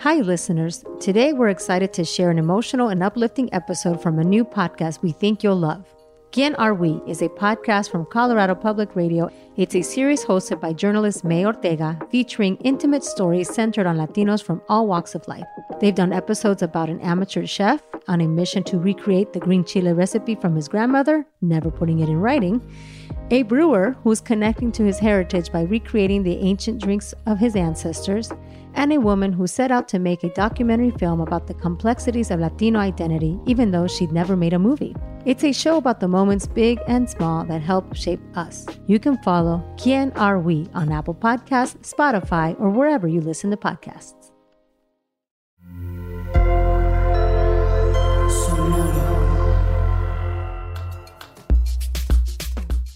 Hi, listeners. Today, we're excited to share an emotional and uplifting episode from a new podcast we think you'll love. Quién Are We is a podcast from Colorado Public Radio. It's a series hosted by journalist May Ortega, featuring intimate stories centered on Latinos from all walks of life. They've done episodes about an amateur chef on a mission to recreate the green chile recipe from his grandmother, never putting it in writing, a brewer who's connecting to his heritage by recreating the ancient drinks of his ancestors, and a woman who set out to make a documentary film about the complexities of Latino identity, even though she'd never made a movie. It's a show about the moments big and small that help shape us. You can follow Quién Are We on Apple Podcasts, Spotify, or wherever you listen to podcasts.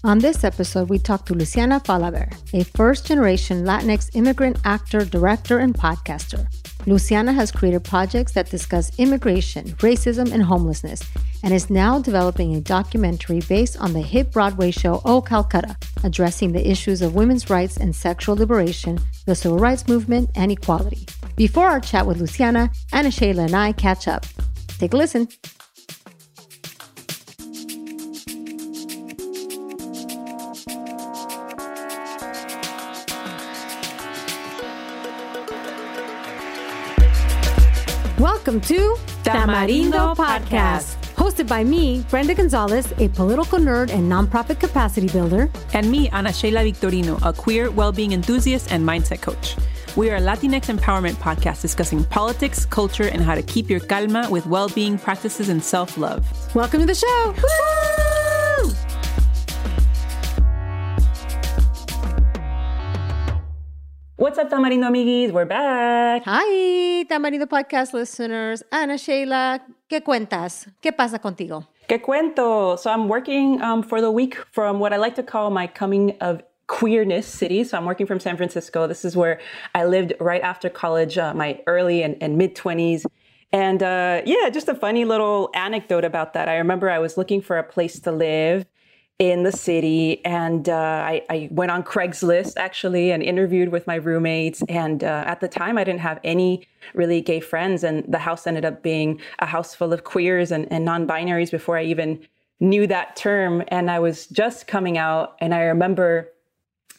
On this episode, we talked to Luciana Faulhaber, a first-generation Latinx immigrant actor, director, and podcaster. Luciana has created projects that discuss immigration, racism, and homelessness, and is now developing a documentary based on the hit Broadway show Oh Calcutta!, addressing the issues of women's rights and sexual liberation, the civil rights movement, and equality. Before our chat with Luciana, Ana Sheila and I catch up. Take a listen. Welcome to Tamarindo Podcast, hosted by me, Brenda Gonzalez, a political nerd and nonprofit capacity builder, and me, Ana Sheila Victorino, a queer well-being enthusiast and mindset coach. We are a Latinx empowerment podcast discussing politics, culture, and how to keep your calma with well-being practices and self-love. Welcome to the show! Woo! What's up, Tamarindo amiguis? We're back. Hi, Tamarindo podcast listeners. Ana Sheila, ¿qué cuentas? ¿Qué pasa contigo? ¿Qué cuento? So I'm working for the week from what I like to call my coming of queerness city. So I'm working from San Francisco. This is where I lived right after college, my early and mid-20s. And yeah, just a funny little anecdote about that. I remember I was looking for a place to live in the city, and I went on Craigslist actually and interviewed with my roommates, and at the time I didn't have any really gay friends, and the house ended up being a house full of queers and non-binaries before I even knew that term. And I was just coming out, and I remember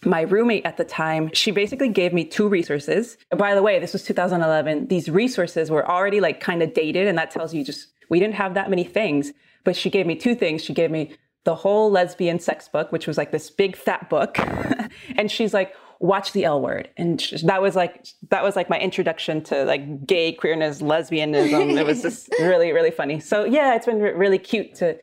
my roommate at the time, she basically gave me two resources. And by the way, this was 2011. These resources were already like kind of dated, and that tells you just we didn't have that many things, but she gave me two things. She gave me the whole lesbian sex book, which was like this big fat book. And she's like, watch the L Word. And that was like my introduction to like gay, queerness, lesbianism. It was just really, really funny. So yeah, it's been really cute to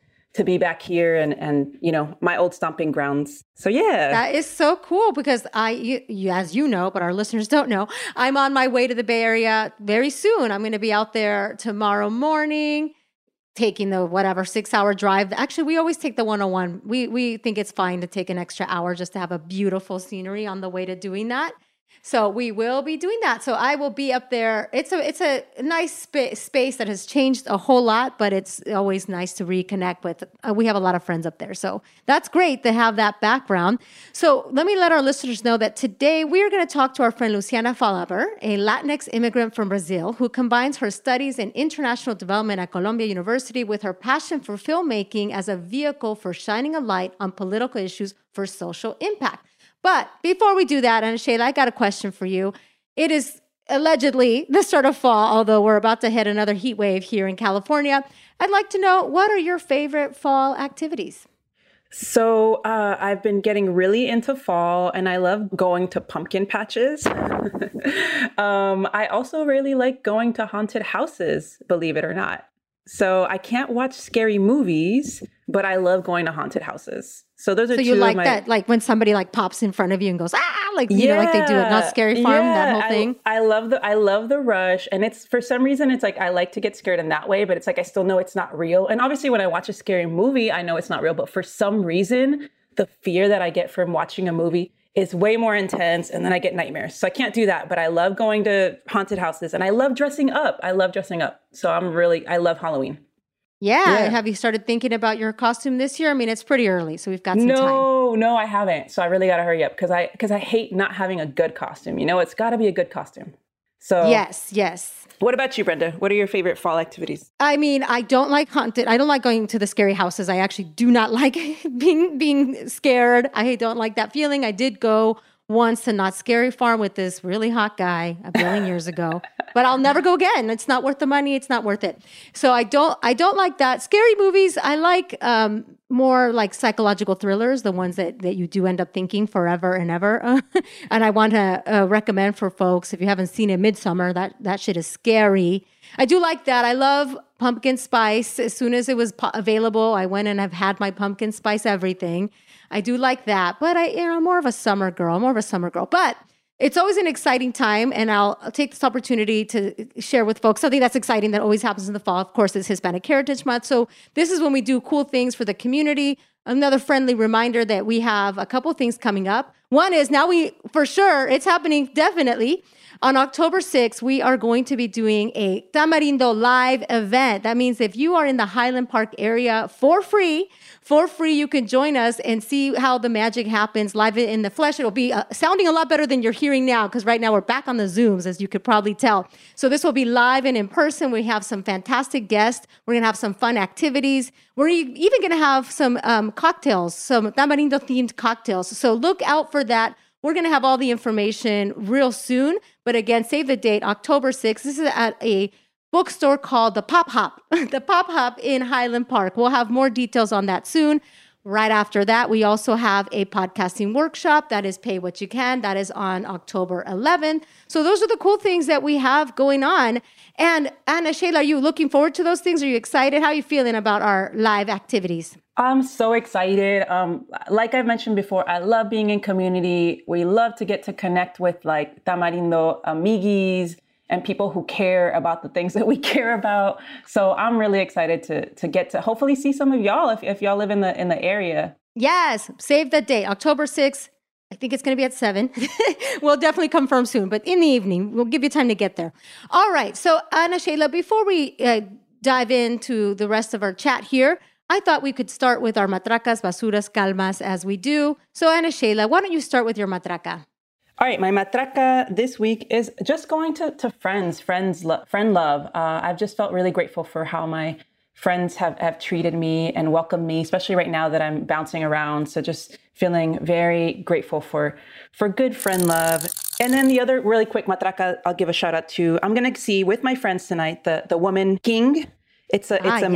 be back here and, you know, my old stomping grounds. So yeah. That is so cool because you, as you know, but our listeners don't know, I'm on my way to the Bay Area very soon. I'm going to be out there tomorrow morning, taking the whatever 6-hour drive. Actually, we always take the 101. We think it's fine to take an extra hour just to have a beautiful scenery on the way to doing that. So we will be doing that. So I will be up there. It's a nice space that has changed a whole lot, but it's always nice to reconnect with. We have a lot of friends up there. So that's great to have that background. So let me let our listeners know that today we are going to talk to our friend Luciana Faulhaber, a Latinx immigrant from Brazil who combines her studies in international development at Columbia University with her passion for filmmaking as a vehicle for shining a light on political issues for social impact. But before we do that, Ana Sheila, I got a question for you. It is allegedly the start of fall, although we're about to hit another heat wave here in California. I'd like to know, what are your favorite fall activities? So I've been getting really into fall, and I love going to pumpkin patches. I also really like going to haunted houses, believe it or not. So I can't watch scary movies, but I love going to haunted houses. So those are two of my... So you like that, like when somebody like pops in front of you and goes, ah, like, you know, like they do at Not Scary Farm, that whole thing. I love the rush. And it's, for some reason, it's like, I like to get scared in that way, but it's like, I still know it's not real. And obviously when I watch a scary movie, I know it's not real, but for some reason, the fear that I get from watching a movie is way more intense, and then I get nightmares. So I can't do that, but I love going to haunted houses, and I love dressing up. So I love Halloween. Yeah. Have you started thinking about your costume this year? I mean, it's pretty early, so we've got some time. No, I haven't. So I really got to hurry up because I hate not having a good costume. You know, it's got to be a good costume. So yes, yes. What about you, Brenda? What are your favorite fall activities? I mean, I don't like haunted. I don't like going to the scary houses. I actually do not like being scared. I don't like that feeling. I did go once to Not Scary Farm with this really hot guy a billion years ago, but I'll never go again. It's not worth the money. It's not worth it. So I don't like that. Scary movies, I like more like psychological thrillers, the ones that you do end up thinking forever and ever. And I want to recommend for folks, if you haven't seen it, Midsommar, that shit is scary. I do like that. I love pumpkin spice. As soon as it was available, I went and I've had my pumpkin spice everything. I do like that, but I'm more of a summer girl. But it's always an exciting time, and I'll take this opportunity to share with folks something that's exciting that always happens in the fall. Of course, it's Hispanic Heritage Month, so this is when we do cool things for the community. Another friendly reminder that we have a couple things coming up. One is it's happening definitely. On October 6th, we are going to be doing a Tamarindo live event. That means if you are in the Highland Park area for free, you can join us and see how the magic happens live in the flesh. It'll be sounding a lot better than you're hearing now, because right now we're back on the Zooms, as you could probably tell. So this will be live and in person. We have some fantastic guests. We're going to have some fun activities. We're even going to have some cocktails, some Tamarindo-themed cocktails. So look out for that. We're going to have all the information real soon. But again, save the date, October 6th. This is at a bookstore called The Pop Hop. The Pop Hop in Highland Park. We'll have more details on that soon. Right after that, we also have a podcasting workshop that is Pay What You Can. That is on October 11th. So those are the cool things that we have going on. And Ana Sheila, are you looking forward to those things? Are you excited? How are you feeling about our live activities? I'm so excited. Like I mentioned before, I love being in community. We love to get to connect with like Tamarindo amiguis and people who care about the things that we care about. So I'm really excited to get to hopefully see some of y'all if y'all live in the area. Yes, save the date, October 6th. I think it's going to be at 7. We'll definitely confirm soon, but in the evening, we'll give you time to get there. All right. So Ana Sheila, before we dive into the rest of our chat here, I thought we could start with our matracas, basuras, calmas, as we do. So Ana Sheila, why don't you start with your matraca? All right, my matraca this week is just going to friend love. I've just felt really grateful for how my friends have treated me and welcomed me, especially right now that I'm bouncing around. So just feeling very grateful for good friend love. And then the other really quick matraca I'll give a shout out to, I'm going to see with my friends tonight, The Woman King. It's a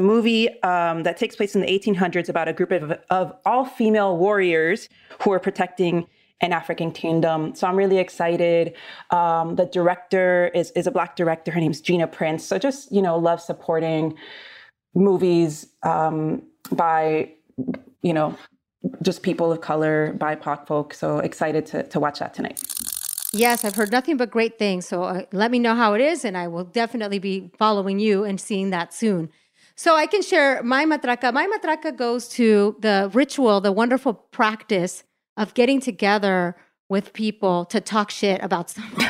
movie that takes place in the 1800s about a group of all-female warriors who are protecting an African kingdom. So I'm really excited. The director is a Black director. Her name's Gina Prince. So just, love supporting movies by, just people of color, BIPOC folk. So excited to watch that tonight. Yes, I've heard nothing but great things. So let me know how it is, and I will definitely be following you and seeing that soon. So I can share my matraca. My matraca goes to the ritual, the wonderful practice of getting together with people to talk shit about something.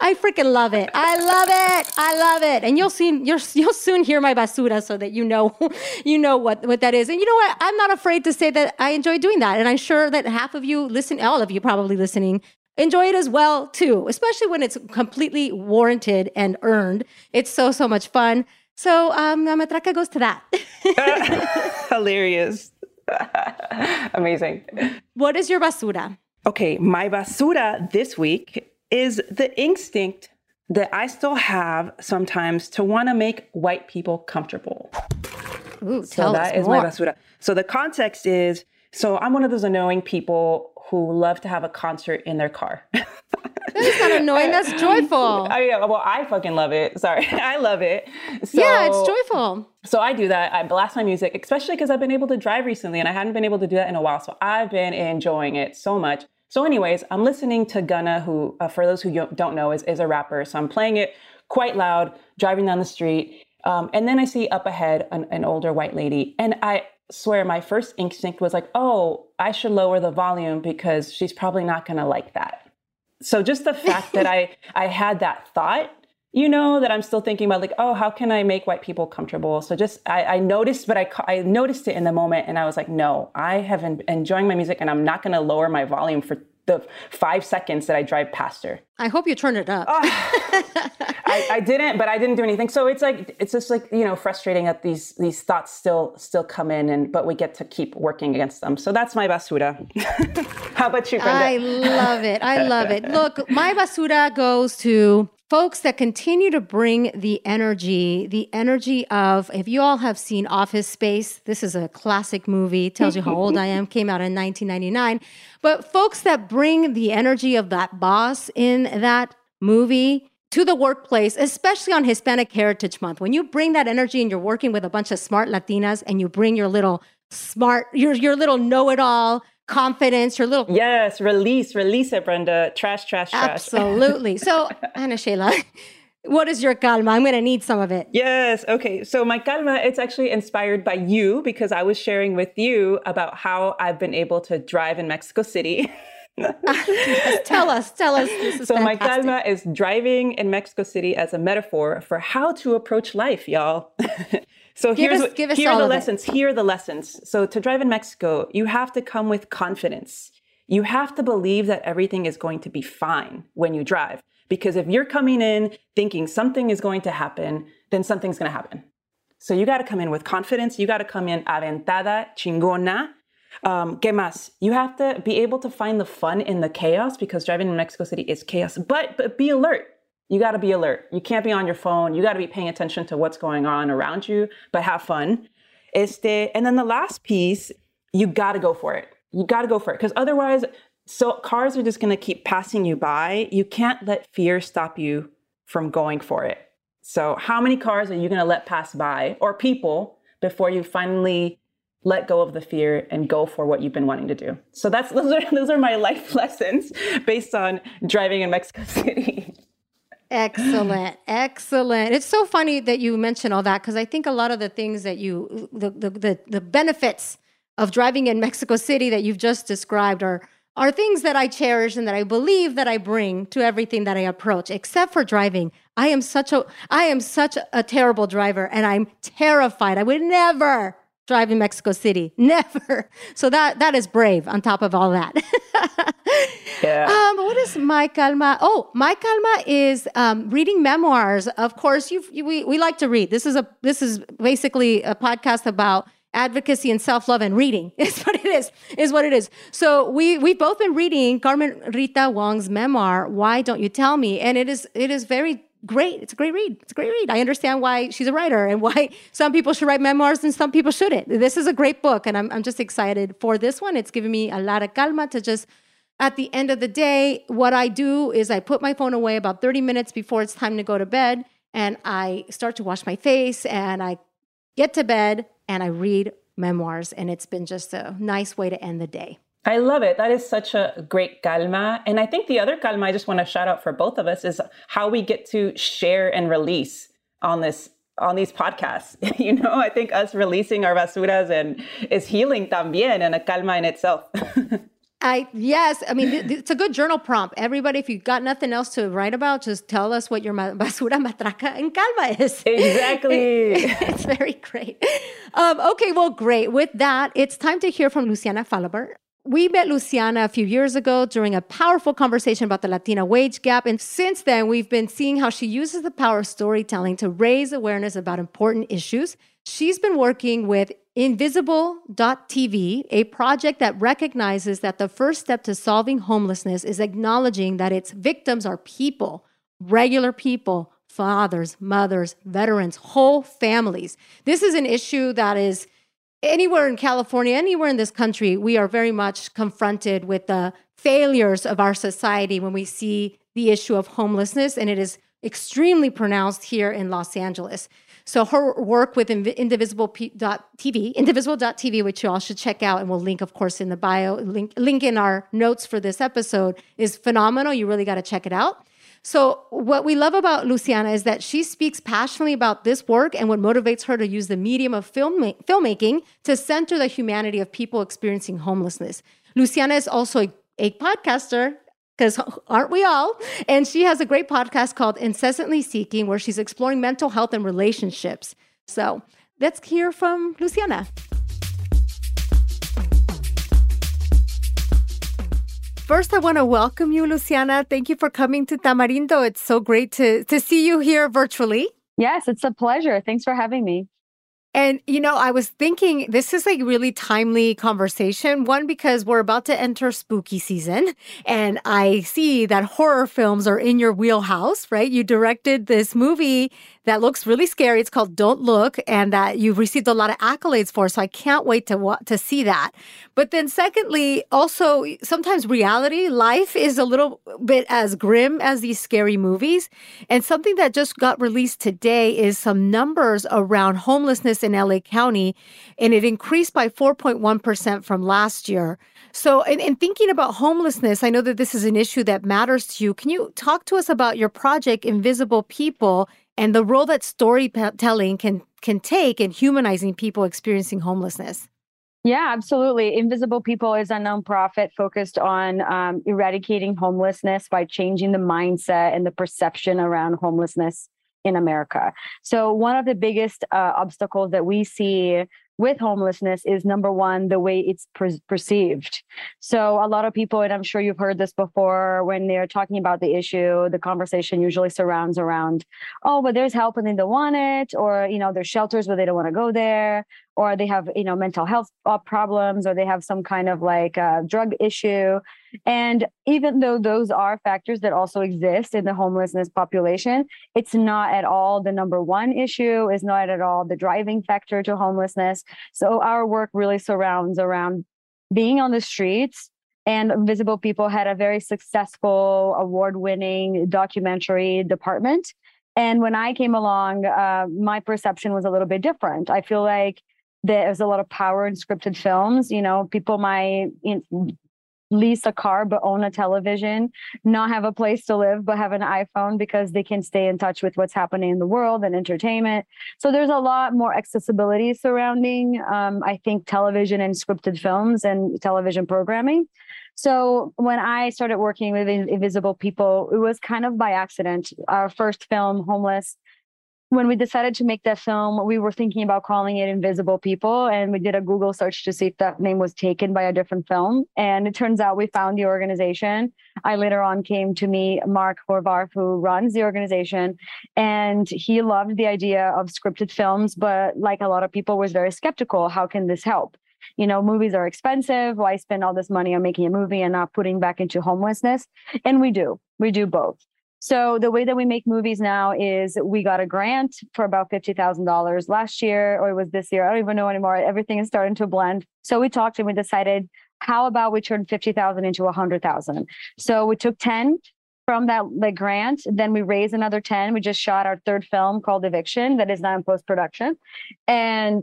I freaking love it. I love it. And you'll soon hear my basura so that you know what that is. And you know what? I'm not afraid to say that I enjoy doing that. And I'm sure that all of you probably listening, enjoy it as well too, especially when it's completely warranted and earned. It's so, so much fun. So matraca goes to that. Hilarious. Amazing. What is your basura? Okay, my basura this week is the instinct that I still have sometimes to want to make white people comfortable. Ooh, so that is more. My basura. So the context is, I'm one of those annoying people who love to have a concert in their car. That's not annoying. That's joyful. I fucking love it. Sorry. I love it. So, yeah, it's joyful. So I do that. I blast my music, especially because I've been able to drive recently and I hadn't been able to do that in a while. So I've been enjoying it so much. So anyways, I'm listening to Gunna, who, for those who don't know, is a rapper. So I'm playing it quite loud, driving down the street. And then I see up ahead an older white lady. And I swear my first instinct was like, oh, I should lower the volume because she's probably not going to like that. So just the fact that I had that thought, that I'm still thinking about like, oh, how can I make white people comfortable? So just, I noticed, but I noticed it in the moment and I was like, no, I have been enjoying my music and I'm not going to lower my volume for the 5 seconds that I drive past her. I hope you turn it up. I didn't, but I didn't do anything. So it's like, it's just like, you know, frustrating that these thoughts still come in, but we get to keep working against them. So that's my basura. How about you, Brenda? I love it. I love it. Look, my basura goes to folks that continue to bring the energy of, if you all have seen Office Space, this is a classic movie, tells you how old I am, came out in 1999. But folks that bring the energy of that boss in that movie to the workplace, especially on Hispanic Heritage Month. When you bring that energy and you're working with a bunch of smart Latinas and you bring your little smart, your little know-it-all, confidence, your little... Yes, release it, Brenda. Trash. Absolutely. So, Ana Sheila, what is your calma? I'm going to need some of it. Yes. Okay. So my calma, it's actually inspired by you, because I was sharing with you about how I've been able to drive in Mexico City. Tell us. This is so fantastic. My calma is driving in Mexico City as a metaphor for how to approach life, y'all. So here are the lessons. So to drive in Mexico, you have to come with confidence. You have to believe that everything is going to be fine when you drive, because if you're coming in thinking something is going to happen, then something's going to happen. So you got to come in with confidence. You got to come in aventada, chingona. ¿Qué más? You have to be able to find the fun in the chaos, because driving in Mexico City is chaos, but be alert. You got to be alert. You can't be on your phone. You got to be paying attention to what's going on around you, but have fun. And then the last piece, you got to go for it. You got to go for it, because otherwise, so cars are just going to keep passing you by. You can't let fear stop you from going for it. So how many cars are you going to let pass by, or people, before you finally let go of the fear and go for what you've been wanting to do? So those are my life lessons based on driving in Mexico City. Excellent. It's so funny that you mention all that, because I think a lot of the things that the benefits of driving in Mexico City that you've just described are things that I cherish and that I believe that I bring to everything that I approach, except for driving. I am such a terrible driver, and I'm terrified. I would never drive in Mexico City. Never. So that is brave on top of all that. Yeah. What is my calma? Oh, my calma is reading memoirs. Of course, we like to read. This is basically a podcast about advocacy and self-love and reading. Is what it is. So we've both been reading Carmen Rita Wong's memoir, Why Don't You Tell Me? And it is very great. It's a great read. I understand why she's a writer and why some people should write memoirs and some people shouldn't. This is a great book, and I'm just excited for this one. It's given me a lot of calma to just, at the end of the day, what I do is I put my phone away about 30 minutes before it's time to go to bed, and I start to wash my face, and I get to bed, and I read memoirs, and it's been just a nice way to end the day. I love it. That is such a great calma. And I think the other calma I just want to shout out for both of us is how we get to share and release on these podcasts. You know, I think us releasing our basuras and is healing también, and a calma in itself. It's a good journal prompt. Everybody, if you've got nothing else to write about, just tell us what your basura, matraca, and calma is. Exactly. It's very great. Okay, well, great. With that, it's time to hear from Luciana Faulhaber. We met Luciana a few years ago during a powerful conversation about the Latina wage gap. And since then, we've been seeing how she uses the power of storytelling to raise awareness about important issues. She's been working with InvisiblePeople.tv, a project that recognizes that the first step to solving homelessness is acknowledging that its victims are people, regular people, fathers, mothers, veterans, whole families. This is an issue that is anywhere in California, anywhere in this country, we are very much confronted with the failures of our society when we see the issue of homelessness, and it is extremely pronounced here in Los Angeles. So her work with Indivisible.tv, which you all should check out, and we'll link, of course, in the bio, link in our notes for this episode, is phenomenal. You really got to check it out. So what we love about Luciana is that she speaks passionately about this work and what motivates her to use the medium of filmmaking to center the humanity of people experiencing homelessness. Luciana is also a podcaster, because aren't we all? And she has a great podcast called Incessantly Seeking, where she's exploring mental health and relationships. So let's hear from Luciana. First, I want to welcome you, Luciana. Thank you for coming to Tamarindo. It's so great to see you here virtually. Yes, it's a pleasure. Thanks for having me. And, you know, I was thinking this is like really timely conversation. One, because we're about to enter spooky season. And I see that horror films are in your wheelhouse, right? You directed this movie that looks really scary. It's called Don't Look, and that you've received a lot of accolades for. So I can't wait to see that. But then secondly, also, sometimes reality, life is a little bit as grim as these scary movies. And something that just got released today is some numbers around homelessness in LA County, and it increased by 4.1% from last year. So in thinking about homelessness, I know that this is an issue that matters to you. Can you talk to us about your project, Invisible People, and the role that storytelling can take in humanizing people experiencing homelessness? Yeah, absolutely. Invisible People is a nonprofit focused on eradicating homelessness by changing the mindset and the perception around homelessness in America. So one of the biggest obstacles that we see with homelessness is, number one, the way it's perceived. So a lot of people, and I'm sure you've heard this before, when they're talking about the issue, the conversation usually surrounds around, oh, but there's help and they don't want it, or, you know, there's shelters but they don't want to go there, or they have, you know, mental health problems, or they have some kind of like drug issue. And even though those are factors that also exist in the homelessness population, it's not at all the number one issue, is not at all the driving factor to homelessness. So our work really surrounds around being on the streets. And Invisible People had a very successful, award-winning documentary department. And when I came along, my perception was a little bit different. I feel like there's a lot of power in scripted films. You know, people might lease a car, but own a television, not have a place to live, but have an iPhone because they can stay in touch with what's happening in the world and entertainment. So there's a lot more accessibility surrounding, I think, television and scripted films and television programming. So when I started working with Invisible People, it was kind of by accident. Our first film, Homeless, when we decided to make that film, we were thinking about calling it Invisible People, and we did a Google search to see if that name was taken by a different film. And it turns out we found the organization. I later on came to meet Mark Horvarf, who runs the organization, and he loved the idea of scripted films, but like a lot of people was very skeptical. How can this help? You know, movies are expensive. Why spend all this money on making a movie and not putting back into homelessness? And we do both. So the way that we make movies now is we got a grant for about $50,000 last year, or it was this year. I don't even know anymore. Everything is starting to blend. So we talked and we decided, how about we turn $50,000 into $100,000? So we took 10 from the grant, then we raised another 10. We just shot our third film called Eviction that is now in post-production. And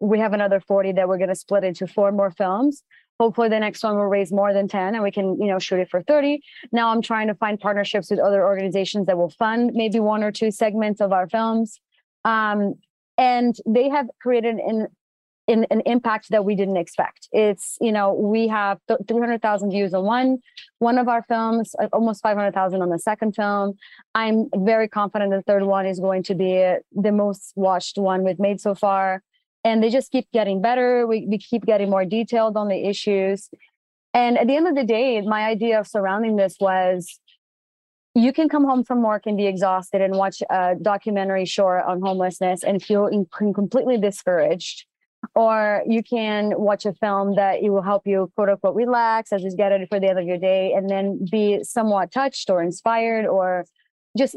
we have another 40 that we're going to split into four more films. Hopefully the next one will raise more than 10 and we can, you know, shoot it for 30. Now I'm trying to find partnerships with other organizations that will fund maybe one or two segments of our films. And they have created an impact that we didn't expect. It's, you know, we have 300,000 views on one of our films, almost 500,000 on the second film. I'm very confident the third one is going to be the most watched one we've made so far. And they just keep getting better. We keep getting more detailed on the issues. And at the end of the day, my idea of surrounding this was, you can come home from work and be exhausted and watch a documentary short on homelessness and feel completely discouraged. Or you can watch a film that it will help you, quote unquote, relax as you get ready for the end of your day, and then be somewhat touched or inspired, or just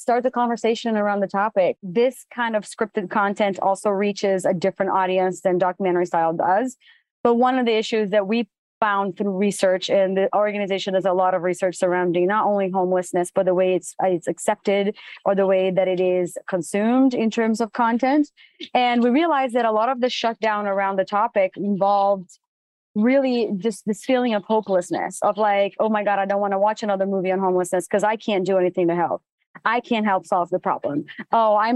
start the conversation around the topic. This kind of scripted content also reaches a different audience than documentary style does. But one of the issues that we found through research, and the organization does a lot of research surrounding not only homelessness, but the way it's accepted or the way that it is consumed in terms of content. And we realized that a lot of the shutdown around the topic involved really just this feeling of hopelessness, of like, oh my God, I don't want to watch another movie on homelessness because I can't do anything to help. I can't help solve the problem. Oh, I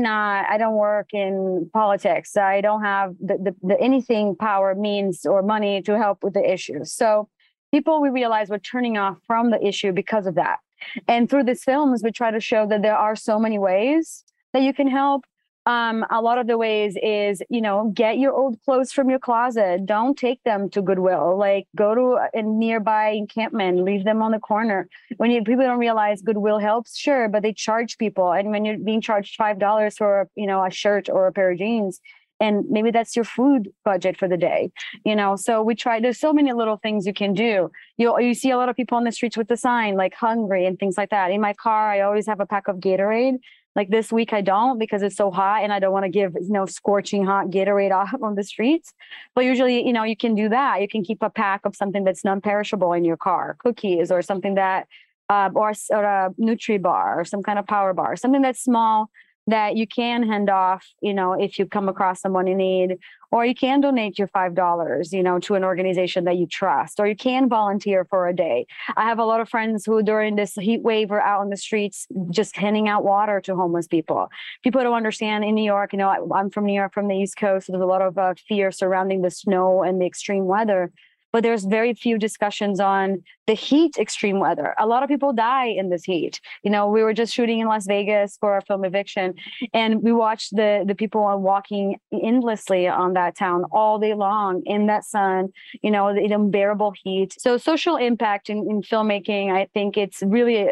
don't work in politics. I don't have the anything, power, means, or money to help with the issue. So people, we realize, were turning off from the issue because of that. And through these films, we try to show that there are so many ways that you can help. a lot of the ways is, you know, get your old clothes from your closet. Don't take them to Goodwill. Like, go to a nearby encampment, leave them on the corner. When people don't realize Goodwill helps, sure, but they charge people. And when you're being charged $5 for, you know, a shirt or a pair of jeans, and maybe that's your food budget for the day, you know? So we try, there's so many little things you can do. You see a lot of people on the streets with the sign, like hungry and things like that. In my car, I always have a pack of Gatorade. Like this week I don't, because it's so hot and I don't want to give, you know, scorching hot Gatorade off on the streets. But usually, you know, you can do that. You can keep a pack of something that's non-perishable in your car, cookies or something that, or a Nutri-Bar or some kind of power bar, something that's small, that you can hand off, you know, if you come across someone in need, or you can donate your $5, you know, to an organization that you trust, or you can volunteer for a day. I have a lot of friends who during this heat wave are out on the streets just handing out water to homeless people. People don't understand in New York, you know, I'm from New York, from the East Coast, so there's a lot of fear surrounding the snow and the extreme weather. But there's very few discussions on the heat, extreme weather. A lot of people die in this heat. You know, we were just shooting in Las Vegas for our film Eviction, and we watched the people walking endlessly on that town all day long in that sun, you know, the unbearable heat. So social impact in filmmaking, I think it's really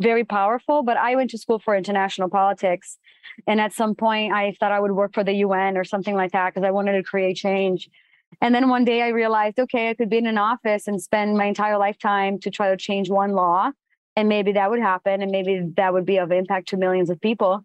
very powerful. But I went to school for international politics. And at some point I thought I would work for the UN or something like that, because I wanted to create change. And then one day I realized, okay, I could be in an office and spend my entire lifetime to try to change one law. And maybe that would happen. And maybe that would be of impact to millions of people.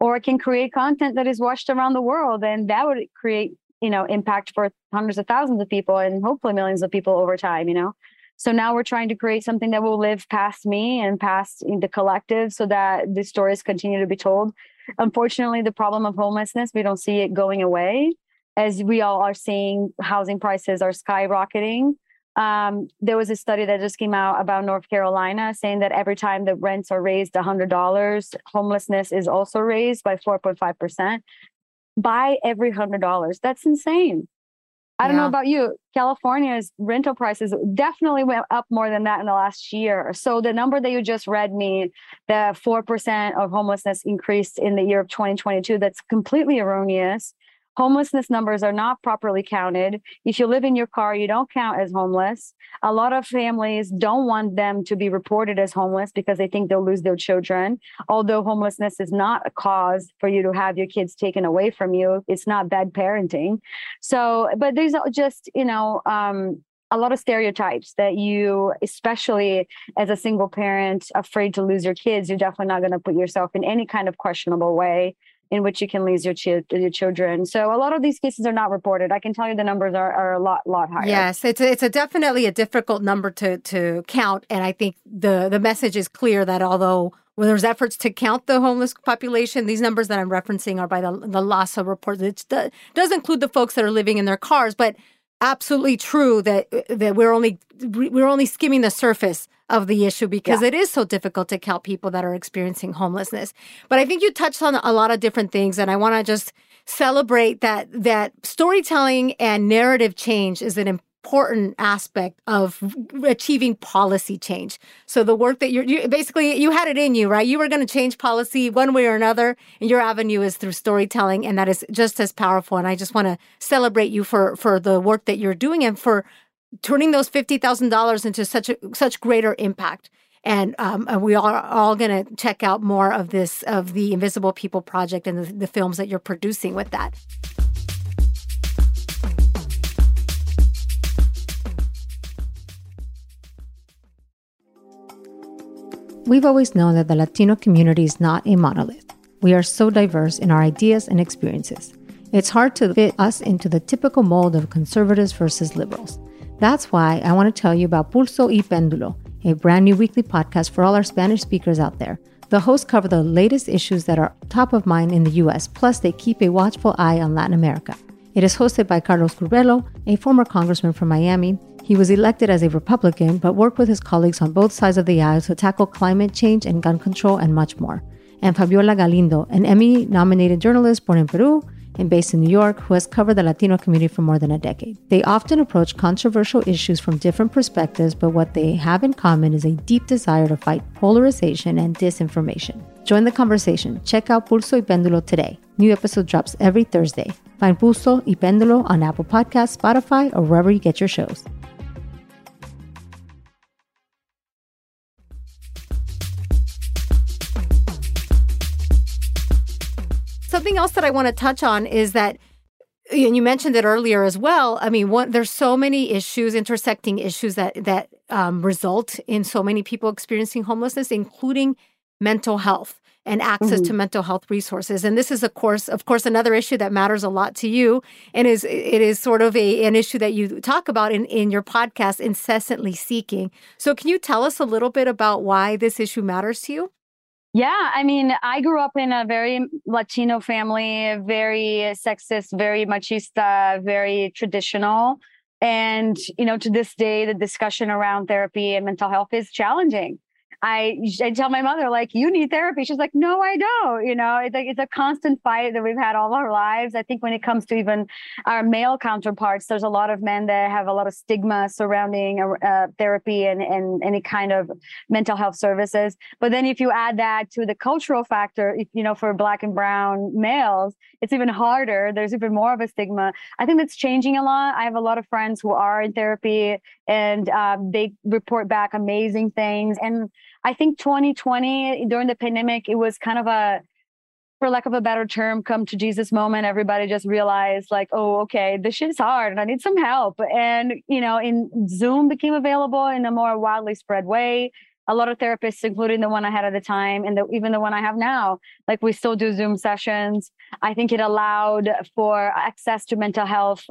Or I can create content that is watched around the world. And that would create, you know, impact for hundreds of thousands of people and hopefully millions of people over time, you know. So now we're trying to create something that will live past me and past the collective so that the stories continue to be told. Unfortunately, the problem of homelessness, we don't see it going away. As we all are seeing, housing prices are skyrocketing. There was a study that just came out about North Carolina saying that every time the rents are raised $100, homelessness is also raised by 4.5% by every $100. That's insane. I don't know about you. California's rental prices definitely went up more than that in the last year. So the number that you just read me, the 4% of homelessness increased in the year of 2022, that's completely erroneous. Homelessness numbers are not properly counted. If you live in your car, you don't count as homeless. A lot of families don't want them to be reported as homeless because they think they'll lose their children. Although homelessness is not a cause for you to have your kids taken away from you, it's not bad parenting. So, but there's just, you know, a lot of stereotypes that you, especially as a single parent, afraid to lose your kids, you're definitely not going to put yourself in any kind of questionable way in which you can lose your children. So a lot of these cases are not reported. I can tell you the numbers are a lot higher. Yes, it's definitely a difficult number to count. And I think the message is clear that although when there's efforts to count the homeless population, these numbers that I'm referencing are by the LASA report. It does include the folks that are living in their cars, but absolutely true that we're only skimming the surface of the issue because it is so difficult to count people that are experiencing homelessness. But I think you touched on a lot of different things, and I want to just celebrate that storytelling and narrative change is an important aspect of achieving policy change. So the work that you had it in you, right? You were going to change policy one way or another, and your avenue is through storytelling, and that is just as powerful. And I just want to celebrate you for the work that you're doing and for turning those $50,000 into such greater impact. And we are all going to check out more of this, of the Invisible People Project and the films that you're producing with that. We've always known that the Latino community is not a monolith. We are so diverse in our ideas and experiences. It's hard to fit us into the typical mold of conservatives versus liberals. That's why I want to tell you about Pulso y Péndulo, a brand new weekly podcast for all our Spanish speakers out there. The hosts cover the latest issues that are top of mind in the U.S., plus they keep a watchful eye on Latin America. It is hosted by Carlos Curbelo, a former congressman from Miami. He was elected as a Republican, but worked with his colleagues on both sides of the aisle to tackle climate change and gun control and much more. And Fabiola Galindo, an Emmy-nominated journalist born in Peru, and based in New York, who has covered the Latino community for more than a decade. They often approach controversial issues from different perspectives, but what they have in common is a deep desire to fight polarization and disinformation. Join the conversation. Check out Pulso y Péndulo today. New episode drops every Thursday. Find Pulso y Péndulo on Apple Podcasts, Spotify, or wherever you get your shows. Something else that I want to touch on is that, and you mentioned it earlier as well, I mean, there's so many issues, intersecting issues that result in so many people experiencing homelessness, including mental health and access to mental health resources. And this is, of course, another issue that matters a lot to you, and it is sort of an issue that you talk about in your podcast, Incessantly Seeking. So can you tell us a little bit about why this issue matters to you? Yeah, I mean, I grew up in a very Latino family, very sexist, very machista, very traditional. And, you know, to this day, the discussion around therapy and mental health is challenging. I tell my mother, like, you need therapy. She's like, no, I don't. You know, it's a constant fight that we've had all our lives. I think when it comes to even our male counterparts, there's a lot of men that have a lot of stigma surrounding therapy and any kind of mental health services. But then if you add that to the cultural factor, if, you know, for Black and brown males, it's even harder. There's even more of a stigma. I think that's changing a lot. I have a lot of friends who are in therapy and they report back amazing things. And I think 2020, during the pandemic, it was kind of a, for lack of a better term, come to Jesus moment. Everybody just realized like, oh, okay, this shit's hard and I need some help. And, you know, in Zoom became available in a more widely spread way. A lot of therapists, including the one I had at the time and even the one I have now, like we still do Zoom sessions. I think it allowed for access to mental health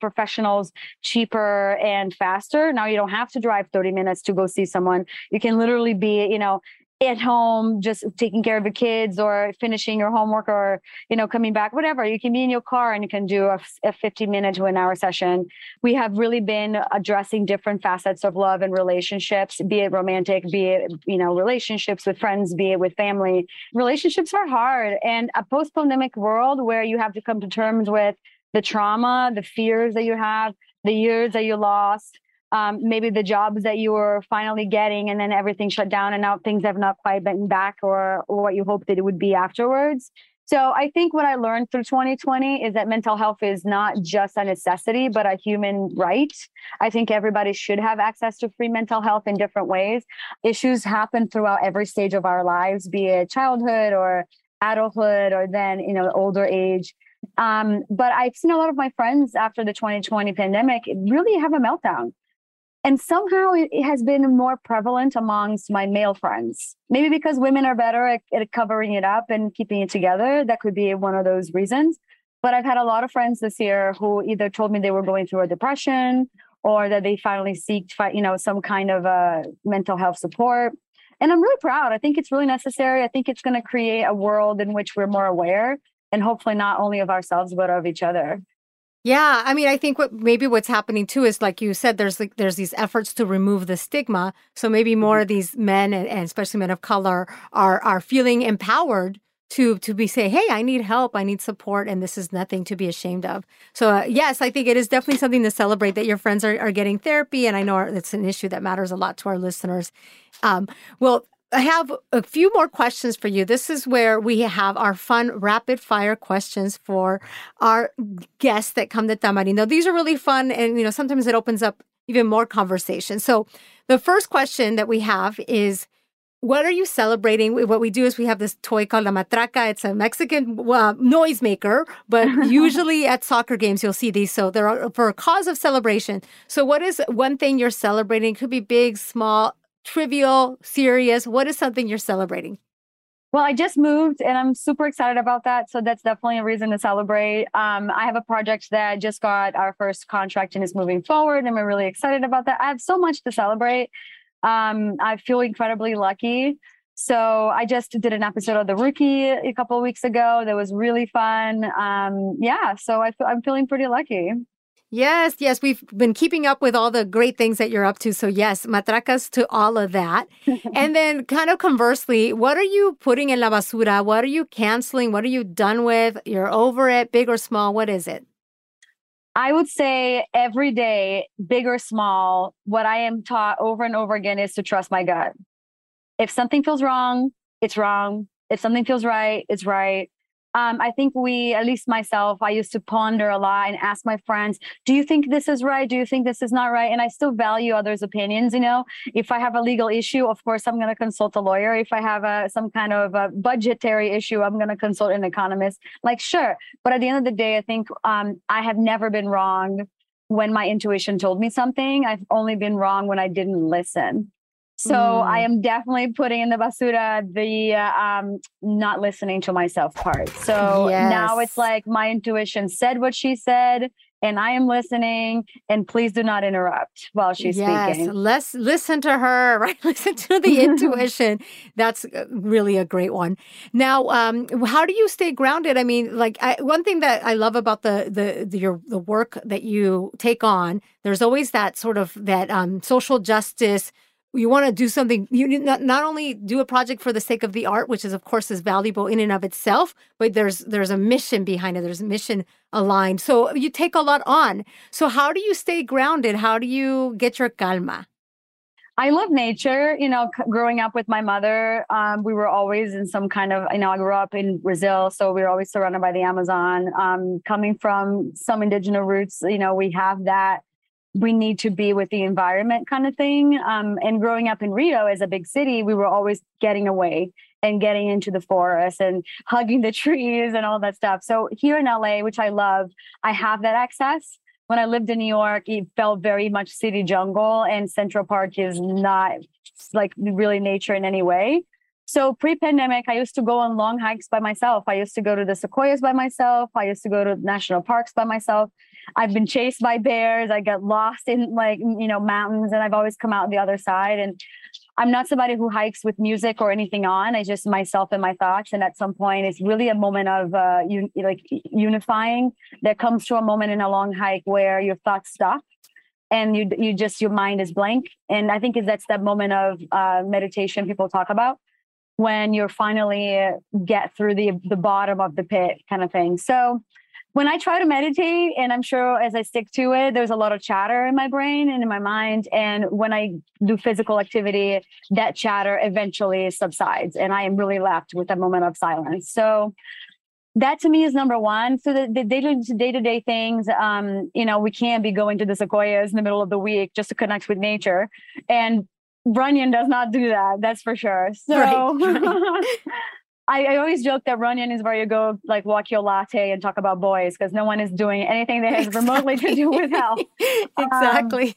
professionals cheaper and faster. Now you don't have to drive 30 minutes to go see someone. You can literally be, you know, at home, just taking care of the kids or finishing your homework or, you know, coming back, whatever. You can be in your car and you can do a 50 minute to an hour session. We have really been addressing different facets of love and relationships, be it romantic, be it, you know, relationships with friends, be it with family. Relationships are hard. And a post-pandemic world where you have to come to terms with the trauma, the fears that you have, the years that you lost, maybe the jobs that you were finally getting and then everything shut down and now things have not quite been back or what you hoped that it would be afterwards. So I think what I learned through 2020 is that mental health is not just a necessity, but a human right. I think everybody should have access to free mental health in different ways. Issues happen throughout every stage of our lives, be it childhood or adulthood or then, you know, older age. But I've seen a lot of my friends after the 2020 pandemic really have a meltdown. And somehow it has been more prevalent amongst my male friends, maybe because women are better at covering it up and keeping it together. That could be one of those reasons. But I've had a lot of friends this year who either told me they were going through a depression or that they finally seeked, you know, some kind of mental health support. And I'm really proud. I think it's really necessary. I think it's going to create a world in which we're more aware and hopefully not only of ourselves, but of each other. Yeah, I mean, I think what's happening too is, like you said, there's these efforts to remove the stigma. So maybe more of these men and especially men of color are feeling empowered to say, hey, I need help, I need support, and this is nothing to be ashamed of. So yes, I think it is definitely something to celebrate that your friends are getting therapy, and I know it's an issue that matters a lot to our listeners. Well, I have a few more questions for you. This is where we have our fun rapid-fire questions for our guests that come to Tamarindo. These are really fun, and, you know, sometimes it opens up even more conversation. So the first question that we have is, what are you celebrating? What we do is we have this toy called La Matraca. It's a Mexican noisemaker, but usually at soccer games you'll see these. So they're for a cause of celebration. So what is one thing you're celebrating? It could be big, small, trivial, serious. What is something you're celebrating? Well, I just moved and I'm super excited about that. So that's definitely a reason to celebrate. I have a project that just got our first contract and is moving forward. And we're really excited about that. I have so much to celebrate. I feel incredibly lucky. So I just did an episode of The Rookie a couple of weeks ago. That was really fun. Yeah, so I'm feeling pretty lucky. Yes. We've been keeping up with all the great things that you're up to. So yes, matracas to all of that. And then kind of conversely, what are you putting in la basura? What are you canceling? What are you done with? You're over it, big or small? What is it? I would say every day, big or small, what I am taught over and over again is to trust my gut. If something feels wrong, it's wrong. If something feels right, it's right. I think at least myself, I used to ponder a lot and ask my friends, do you think this is right? Do you think this is not right? And I still value others' opinions. You know, if I have a legal issue, of course, I'm going to consult a lawyer. If I have some kind of a budgetary issue, I'm going to consult an economist. Like, sure. But at the end of the day, I think I have never been wrong when my intuition told me something. I've only been wrong when I didn't listen. So I am definitely putting in the basura the not listening to myself part. So Now it's like my intuition said what she said, and I am listening, and please do not interrupt while she's speaking. Let's listen to her, right? Listen to the intuition. That's really a great one. Now, how do you stay grounded? I mean, one thing that I love about the work that you take on, there's always that sort of that social justice. You want to do something, you not only do a project for the sake of the art, which is, of course, is valuable in and of itself, but there's a mission behind it. There's a mission aligned. So you take a lot on. So how do you stay grounded? How do you get your calma? I love nature. You know, growing up with my mother, we were always in some kind of, you know, I grew up in Brazil, so we were always surrounded by the Amazon. Coming from some indigenous roots, you know, we have that. We need to be with the environment kind of thing. And growing up in Rio as a big city, we were always getting away and getting into the forest and hugging the trees and all that stuff. So here in LA, which I love, I have that access. When I lived in New York, it felt very much city jungle, and Central Park is not like really nature in any way. So pre-pandemic, I used to go on long hikes by myself. I used to go to the sequoias by myself. I used to go to national parks by myself. I've been chased by bears. I got lost in mountains, and I've always come out the other side. And I'm not somebody who hikes with music or anything on. I just myself and my thoughts. And at some point, it's really a moment of unifying. There comes to a moment in a long hike where your thoughts stop. And you just, your mind is blank. And I think that's that moment of meditation people talk about, when you're finally get through the bottom of the pit kind of thing. So when I try to meditate, and I'm sure as I stick to it, there's a lot of chatter in my brain and in my mind. And when I do physical activity, that chatter eventually subsides, and I am really left with a moment of silence. So that to me is number one. So the day-to-day things, we can't be going to the sequoias in the middle of the week just to connect with nature. And Runyon does not do that. That's for sure. So right. I always joke that Runyon is where you go, like, walk your latte and talk about boys, because no one is doing anything that has remotely to do with health. Exactly.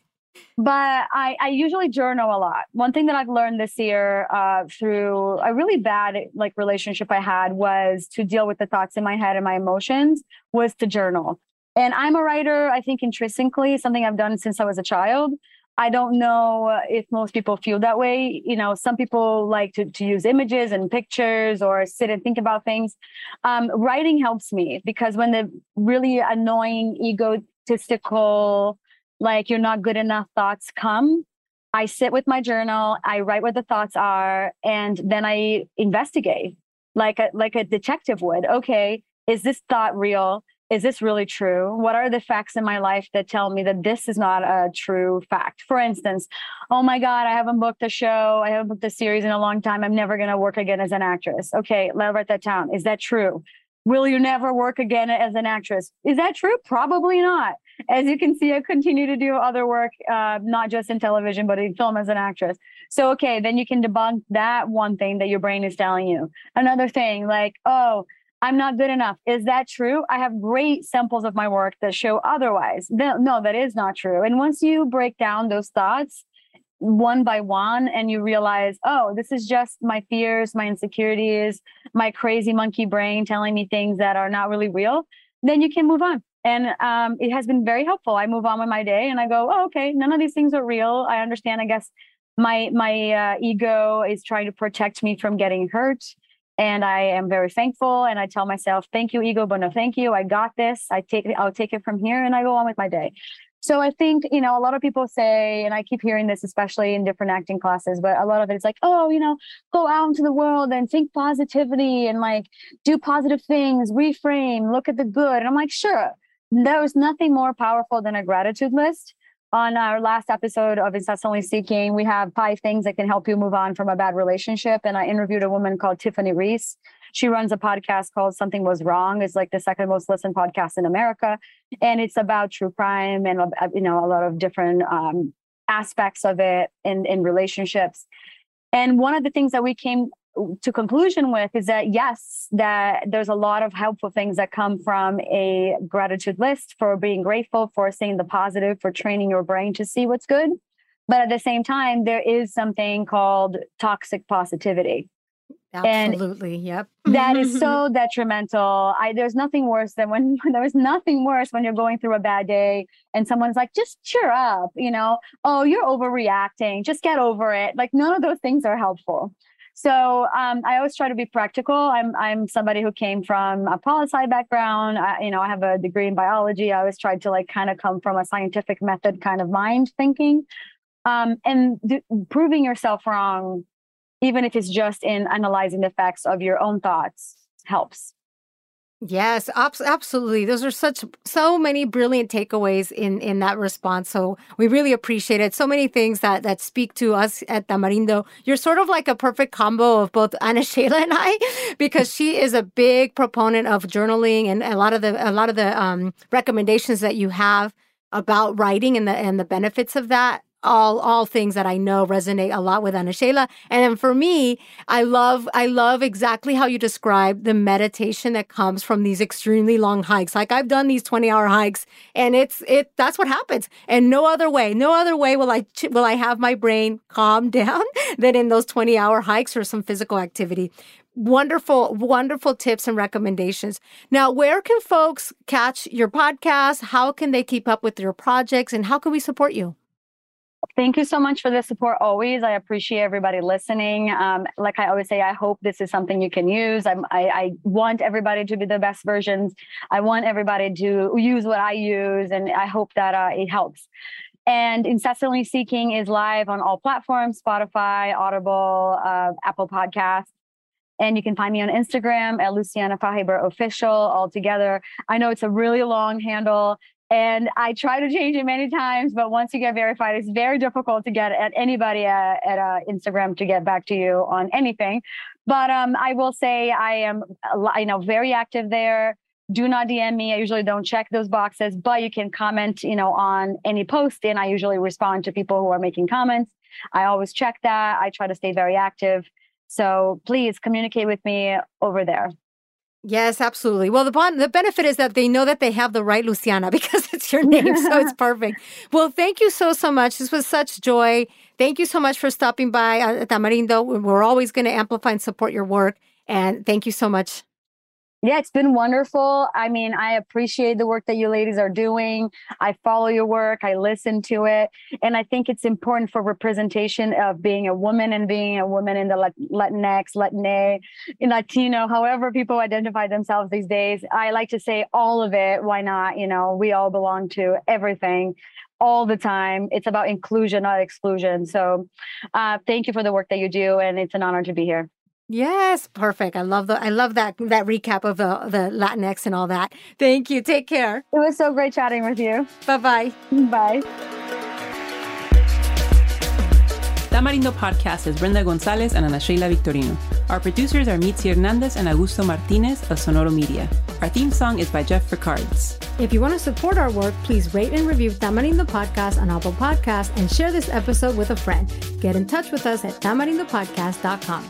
But I usually journal a lot. One thing that I've learned this year through a really bad relationship I had was to deal with the thoughts in my head and my emotions was to journal. And I'm a writer, I think, intrinsically, something I've done since I was a child. I don't know if most people feel that way. You know, some people like to use images and pictures or sit and think about things. Writing helps me, because when the really annoying, egotistical, you're not good enough thoughts come, I sit with my journal, I write what the thoughts are, and then I investigate like a detective would. Okay, is this thought real? Is this really true? What are the facts in my life that tell me that this is not a true fact? For instance, oh my God, I haven't booked a show. I haven't booked a series in a long time. I'm never going to work again as an actress. Okay, let's write that down. Is that true? Will you never work again as an actress? Is that true? Probably not. As you can see, I continue to do other work, not just in television, but in film as an actress. So, okay, then you can debunk that one thing that your brain is telling you. Another thing, I'm not good enough. Is that true? I have great samples of my work that show otherwise. No, that is not true. And once you break down those thoughts one by one and you realize, oh, this is just my fears, my insecurities, my crazy monkey brain telling me things that are not really real, then you can move on. And it has been very helpful. I move on with my day and I go, oh, okay, none of these things are real. I understand. I guess my ego is trying to protect me from getting hurt. And I am very thankful. And I tell myself, thank you, ego, but no, thank you. I got this. I'll take it from here, and I go on with my day. So I think, you know, a lot of people say, and I keep hearing this, especially in different acting classes, but a lot of it is like, oh, you know, go out into the world and think positivity and like do positive things, reframe, look at the good. And I'm like, sure, there was nothing more powerful than a gratitude list. On our last episode of Incessantly Seeking, we have 5 things that can help you move on from a bad relationship. And I interviewed a woman called Tiffany Reese. She runs a podcast called Something Was Wrong. It's like the second most listened podcast in America. And it's about true crime and, you know, a lot of different aspects of it in relationships. And one of the things that we came to conclusion with is that, yes, that there's a lot of helpful things that come from a gratitude list, for being grateful, for seeing the positive, for training your brain to see what's good. But at the same time, there is something called toxic positivity. Absolutely. And yep. That is so detrimental. There's nothing worse than when you're going through a bad day and someone's like, just cheer up, you know, oh, you're overreacting, just get over it. Like, none of those things are helpful. So I always try to be practical. I'm somebody who came from a poli-sci background. I have a degree in biology. I always tried to like kind of come from a scientific method kind of mind thinking, and proving yourself wrong, even if it's just in analyzing the facts of your own thoughts, helps. Yes, absolutely. Those are so many brilliant takeaways in that response. So we really appreciate it. So many things that speak to us at Tamarindo. You're sort of like a perfect combo of both Ana Sheila and I, because she is a big proponent of journaling and a lot of the recommendations that you have about writing and the benefits of that. All things that I know resonate a lot with Ana Sheila. And for me, I love exactly how you describe the meditation that comes from these extremely long hikes. Like, I've done these 20-hour hikes, and that's what happens. And no other way will I have my brain calm down than in those 20-hour hikes or some physical activity. Wonderful, wonderful tips and recommendations. Now, where can folks catch your podcast? How can they keep up with your projects, and how can we support you? Thank you so much for the support always. I appreciate everybody listening. Like I always say, I hope this is something you can use. I want everybody to be the best versions. I want everybody to use what I use, and I hope that it helps. And Incessantly Seeking is live on all platforms: Spotify, Audible, Apple Podcasts. And you can find me on Instagram at Luciana Faulhaber Official, all together. I know it's a really long handle, and I try to change it many times, but once you get verified, it's very difficult to get at anybody at Instagram to get back to you on anything. But I will say I am, very active there. Do not DM me. I usually don't check those boxes, but you can comment, on any post, and I usually respond to people who are making comments. I always check that. I try to stay very active. So please communicate with me over there. Yes, absolutely. Well, the benefit is that they know that they have the right Luciana, because it's your name, so it's perfect. Well, thank you so much. This was such joy. Thank you so much for stopping by at Tamarindo. We're always going to amplify and support your work. And thank you so much. Yeah, it's been wonderful. I mean, I appreciate the work that you ladies are doing. I follow your work. I listen to it. And I think it's important for representation of being a woman, and being a woman in the Latinx, Latina, Latino, however people identify themselves these days. I like to say all of it. Why not? We all belong to everything all the time. It's about inclusion, not exclusion. So thank you for the work that you do. And it's an honor to be here. Yes, perfect. I love that recap of the Latinx and all that. Thank you. Take care. It was so great chatting with you. Bye-bye. Bye. Tamarindo Podcast is Brenda Gonzalez and Ana Sheila Victorino. Our producers are Mitzi Hernández and Augusto Martinez of Sonoro Media. Our theme song is by Jeff Ricards. If you want to support our work, please rate and review Tamarindo Podcast on Apple Podcasts and share this episode with a friend. Get in touch with us at tamarindopodcast.com.